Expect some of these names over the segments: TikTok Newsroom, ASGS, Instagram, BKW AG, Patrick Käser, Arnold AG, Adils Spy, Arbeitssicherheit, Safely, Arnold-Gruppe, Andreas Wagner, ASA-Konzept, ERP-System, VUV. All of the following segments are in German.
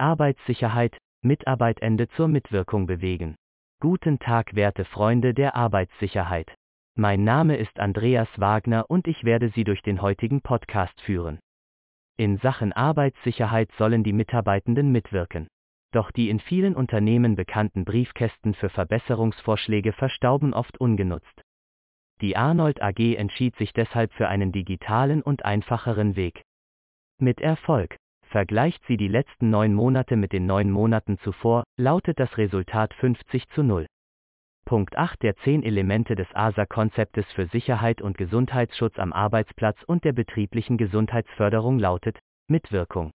Arbeitssicherheit, Mitarbeitende zur Mitwirkung bewegen. Guten Tag, werte Freunde der Arbeitssicherheit. Mein Name ist Andreas Wagner und ich werde Sie durch den heutigen Podcast führen. In Sachen Arbeitssicherheit sollen die Mitarbeitenden mitwirken. Doch die in vielen Unternehmen bekannten Briefkästen für Verbesserungsvorschläge verstauben oft ungenutzt. Die Arnold AG entschied sich deshalb für einen digitalen und einfacheren Weg. Mit Erfolg. Vergleicht sie die letzten 9 Monate mit den 9 Monaten zuvor, lautet das Resultat 50:0. Punkt 8 der 10 Elemente des ASA-Konzeptes für Sicherheit und Gesundheitsschutz am Arbeitsplatz und der betrieblichen Gesundheitsförderung lautet: Mitwirkung.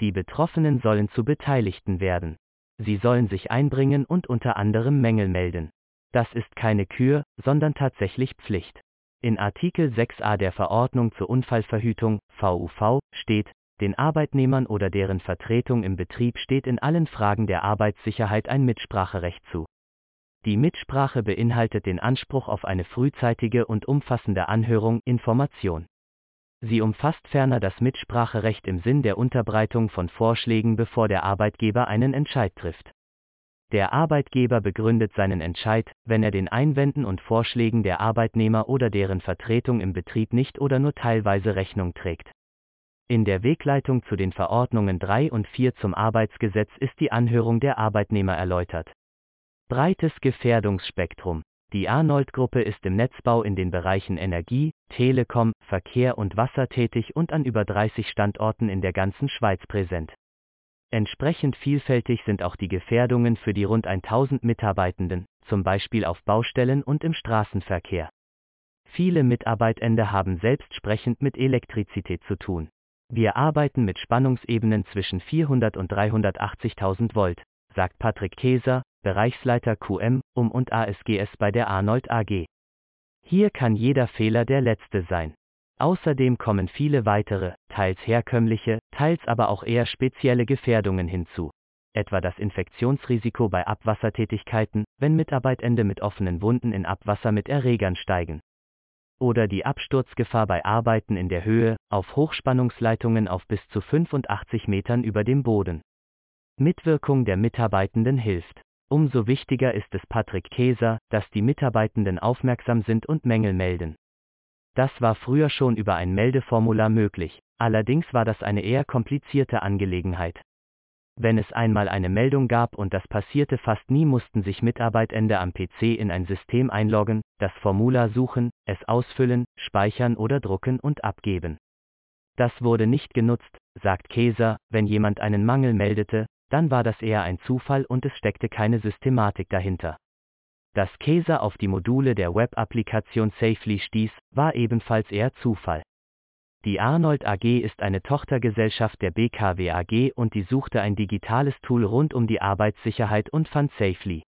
Die Betroffenen sollen zu Beteiligten werden. Sie sollen sich einbringen und unter anderem Mängel melden. Das ist keine Kür, sondern tatsächlich Pflicht. In Artikel 6a der Verordnung zur Unfallverhütung, VUV, steht: Den Arbeitnehmern oder deren Vertretung im Betrieb steht in allen Fragen der Arbeitssicherheit ein Mitspracherecht zu. Die Mitsprache beinhaltet den Anspruch auf eine frühzeitige und umfassende Anhörung, Information. Sie umfasst ferner das Mitspracherecht im Sinn der Unterbreitung von Vorschlägen, bevor der Arbeitgeber einen Entscheid trifft. Der Arbeitgeber begründet seinen Entscheid, wenn er den Einwänden und Vorschlägen der Arbeitnehmer oder deren Vertretung im Betrieb nicht oder nur teilweise Rechnung trägt. In der Wegleitung zu den Verordnungen 3 und 4 zum Arbeitsgesetz ist die Anhörung der Arbeitnehmer erläutert. Breites Gefährdungsspektrum. Die Arnold-Gruppe ist im Netzbau in den Bereichen Energie, Telekom, Verkehr und Wasser tätig und an über 30 Standorten in der ganzen Schweiz präsent. Entsprechend vielfältig sind auch die Gefährdungen für die rund 1000 Mitarbeitenden, zum Beispiel auf Baustellen und im Straßenverkehr. Viele Mitarbeitende haben selbstsprechend mit Elektrizität zu tun. Wir arbeiten mit Spannungsebenen zwischen 400 und 380.000 Volt, sagt Patrick Käser, Bereichsleiter QM, UM und ASGS bei der Arnold AG. Hier kann jeder Fehler der letzte sein. Außerdem kommen viele weitere, teils herkömmliche, teils aber auch eher spezielle Gefährdungen hinzu. Etwa das Infektionsrisiko bei Abwassertätigkeiten, wenn Mitarbeitende mit offenen Wunden in Abwasser mit Erregern steigen. Oder die Absturzgefahr bei Arbeiten in der Höhe, auf Hochspannungsleitungen auf bis zu 85 Metern über dem Boden. Mitwirkung der Mitarbeitenden hilft. Umso wichtiger ist es Patrick Käser, dass die Mitarbeitenden aufmerksam sind und Mängel melden. Das war früher schon über ein Meldeformular möglich, allerdings war das eine eher komplizierte Angelegenheit. Wenn es einmal eine Meldung gab, und das passierte fast nie, mussten sich Mitarbeitende am PC in ein System einloggen, das Formular suchen, es ausfüllen, speichern oder drucken und abgeben. Das wurde nicht genutzt, sagt Käser. Wenn jemand einen Mangel meldete, dann war das eher ein Zufall und es steckte keine Systematik dahinter. Dass Käser auf die Module der Web-Applikation Safely stieß, war ebenfalls eher Zufall. Die Arnold AG ist eine Tochtergesellschaft der BKW AG und die suchte ein digitales Tool rund um die Arbeitssicherheit und fand Safely.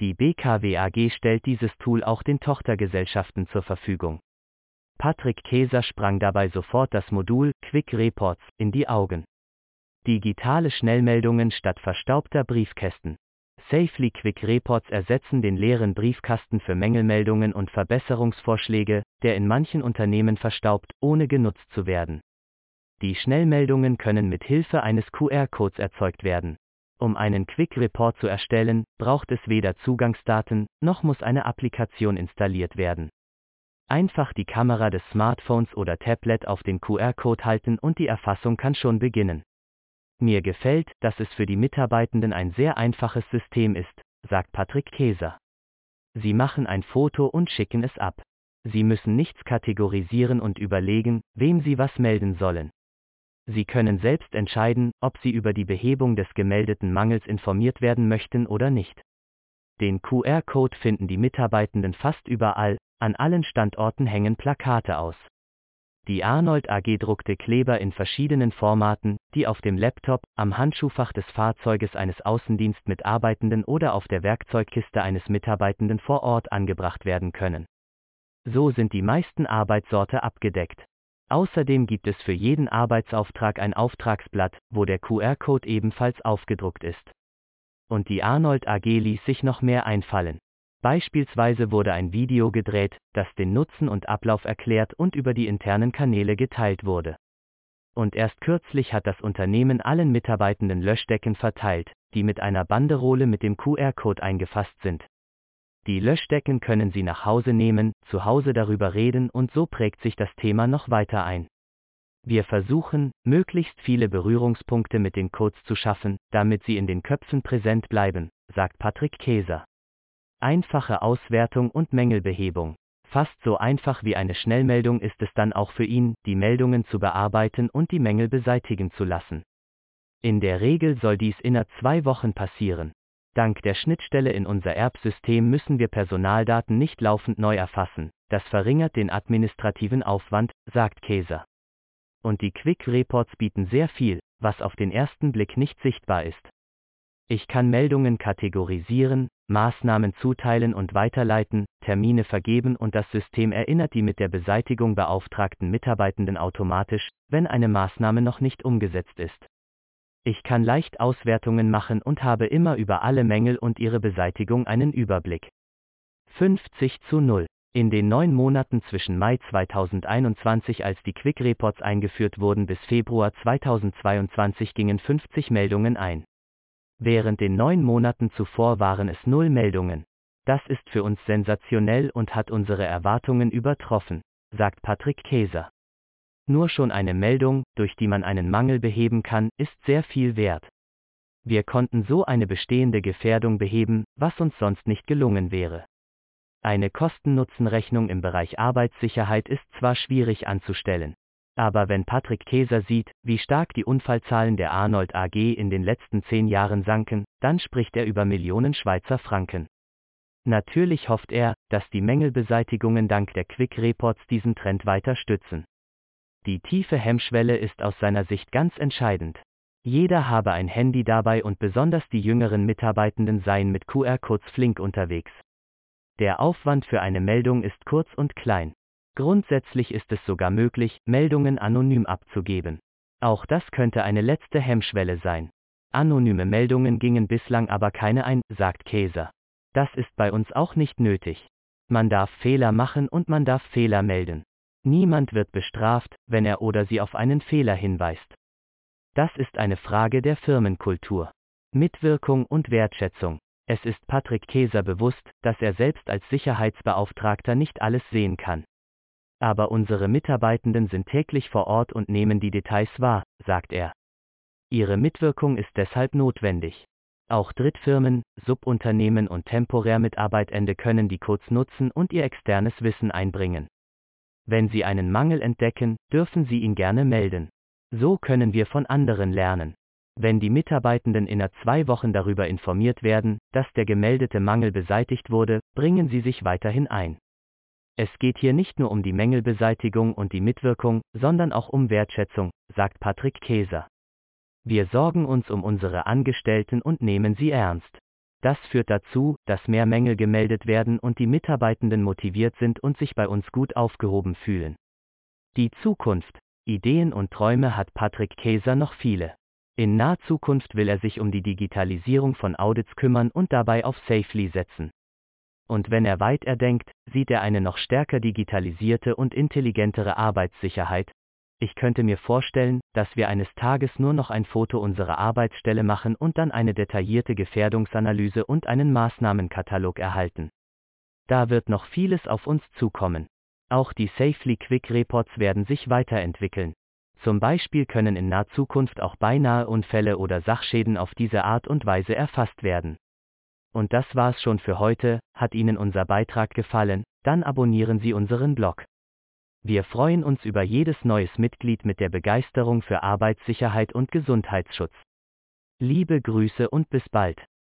Die BKW AG stellt dieses Tool auch den Tochtergesellschaften zur Verfügung. Patrick Käser sprang dabei sofort das Modul Quick Reports in die Augen. Digitale Schnellmeldungen statt verstaubter Briefkästen. Safely Quick Reports ersetzen den leeren Briefkasten für Mängelmeldungen und Verbesserungsvorschläge, der in manchen Unternehmen verstaubt, ohne genutzt zu werden. Die Schnellmeldungen können mit Hilfe eines QR-Codes erzeugt werden. Um einen Quick Report zu erstellen, braucht es weder Zugangsdaten, noch muss eine Applikation installiert werden. Einfach die Kamera des Smartphones oder Tablet auf den QR-Code halten und die Erfassung kann schon beginnen. Mir gefällt, dass es für die Mitarbeitenden ein sehr einfaches System ist, sagt Patrick Käser. Sie machen ein Foto und schicken es ab. Sie müssen nichts kategorisieren und überlegen, wem sie was melden sollen. Sie können selbst entscheiden, ob sie über die Behebung des gemeldeten Mangels informiert werden möchten oder nicht. Den QR-Code finden die Mitarbeitenden fast überall, an allen Standorten hängen Plakate aus. Die Arnold AG druckte Kleber in verschiedenen Formaten, die auf dem Laptop, am Handschuhfach des Fahrzeuges eines Außendienstmitarbeitenden oder auf der Werkzeugkiste eines Mitarbeitenden vor Ort angebracht werden können. So sind die meisten Arbeitssorte abgedeckt. Außerdem gibt es für jeden Arbeitsauftrag ein Auftragsblatt, wo der QR-Code ebenfalls aufgedruckt ist. Und die Arnold AG ließ sich noch mehr einfallen. Beispielsweise wurde ein Video gedreht, das den Nutzen und Ablauf erklärt und über die internen Kanäle geteilt wurde. und erst kürzlich hat das Unternehmen allen Mitarbeitenden Löschdecken verteilt, die mit einer Banderole mit dem QR-Code eingefasst sind. Die Löschdecken können Sie nach Hause nehmen, zu Hause darüber reden und so prägt sich das Thema noch weiter ein. Wir versuchen, möglichst viele Berührungspunkte mit den Codes zu schaffen, damit sie in den Köpfen präsent bleiben, sagt Patrick Käser. Einfache Auswertung und Mängelbehebung. Fast so einfach wie eine Schnellmeldung ist es dann auch für ihn, die Meldungen zu bearbeiten und die Mängel beseitigen zu lassen. In der Regel soll dies innerhalb 2 Wochen passieren. Dank der Schnittstelle in unser ERP-System müssen wir Personaldaten nicht laufend neu erfassen. Das verringert den administrativen Aufwand, sagt Käser. Und die Quick Reports bieten sehr viel, was auf den ersten Blick nicht sichtbar ist. Ich kann Meldungen kategorisieren, Maßnahmen zuteilen und weiterleiten, Termine vergeben und das System erinnert die mit der Beseitigung beauftragten Mitarbeitenden automatisch, wenn eine Maßnahme noch nicht umgesetzt ist. Ich kann leicht Auswertungen machen und habe immer über alle Mängel und ihre Beseitigung einen Überblick. 50:0. In den 9 Monaten zwischen Mai 2021, als die Quick Reports eingeführt wurden, bis Februar 2022 gingen 50 Meldungen ein. Während den 9 Monaten zuvor waren es 0 Meldungen. Das ist für uns sensationell und hat unsere Erwartungen übertroffen, sagt Patrick Käser. Nur schon eine Meldung, durch die man einen Mangel beheben kann, ist sehr viel wert. Wir konnten so eine bestehende Gefährdung beheben, was uns sonst nicht gelungen wäre. Eine Kosten-Nutzen-Rechnung im Bereich Arbeitssicherheit ist zwar schwierig anzustellen. Aber wenn Patrick Käser sieht, wie stark die Unfallzahlen der Arnold AG in den letzten 10 Jahren sanken, dann spricht er über Millionen Schweizer Franken. Natürlich hofft er, dass die Mängelbeseitigungen dank der Quick Reports diesen Trend weiter stützen. Die tiefe Hemmschwelle ist aus seiner Sicht ganz entscheidend. Jeder habe ein Handy dabei und besonders die jüngeren Mitarbeitenden seien mit QR-Codes flink unterwegs. Der Aufwand für eine Meldung ist kurz und klein. Grundsätzlich ist es sogar möglich, Meldungen anonym abzugeben. Auch das könnte eine letzte Hemmschwelle sein. Anonyme Meldungen gingen bislang aber keine ein, sagt Käser. Das ist bei uns auch nicht nötig. Man darf Fehler machen und man darf Fehler melden. Niemand wird bestraft, wenn er oder sie auf einen Fehler hinweist. Das ist eine Frage der Firmenkultur. Mitwirkung und Wertschätzung. Es ist Patrick Käser bewusst, dass er selbst als Sicherheitsbeauftragter nicht alles sehen kann. Aber unsere Mitarbeitenden sind täglich vor Ort und nehmen die Details wahr, sagt er. Ihre Mitwirkung ist deshalb notwendig. Auch Drittfirmen, Subunternehmen und Temporärmitarbeitende können die Codes nutzen und ihr externes Wissen einbringen. Wenn Sie einen Mangel entdecken, dürfen Sie ihn gerne melden. So können wir von anderen lernen. Wenn die Mitarbeitenden innerhalb 2 Wochen darüber informiert werden, dass der gemeldete Mangel beseitigt wurde, bringen sie sich weiterhin ein. Es geht hier nicht nur um die Mängelbeseitigung und die Mitwirkung, sondern auch um Wertschätzung, sagt Patrick Käser. Wir sorgen uns um unsere Angestellten und nehmen sie ernst. Das führt dazu, dass mehr Mängel gemeldet werden und die Mitarbeitenden motiviert sind und sich bei uns gut aufgehoben fühlen. Die Zukunft, Ideen und Träume hat Patrick Käser noch viele. In naher Zukunft will er sich um die Digitalisierung von Audits kümmern und dabei auf Safely setzen. Und wenn er weiter denkt, sieht er eine noch stärker digitalisierte und intelligentere Arbeitssicherheit. Ich könnte mir vorstellen, dass wir eines Tages nur noch ein Foto unserer Arbeitsstelle machen und dann eine detaillierte Gefährdungsanalyse und einen Maßnahmenkatalog erhalten. Da wird noch vieles auf uns zukommen. Auch die Safely Quick Reports werden sich weiterentwickeln. Zum Beispiel können in naher Zukunft auch beinahe Unfälle oder Sachschäden auf diese Art und Weise erfasst werden. Und das war's schon für heute. Hat Ihnen unser Beitrag gefallen, dann abonnieren Sie unseren Blog. Wir freuen uns über jedes neues Mitglied mit der Begeisterung für Arbeitssicherheit und Gesundheitsschutz. Liebe Grüße und bis bald.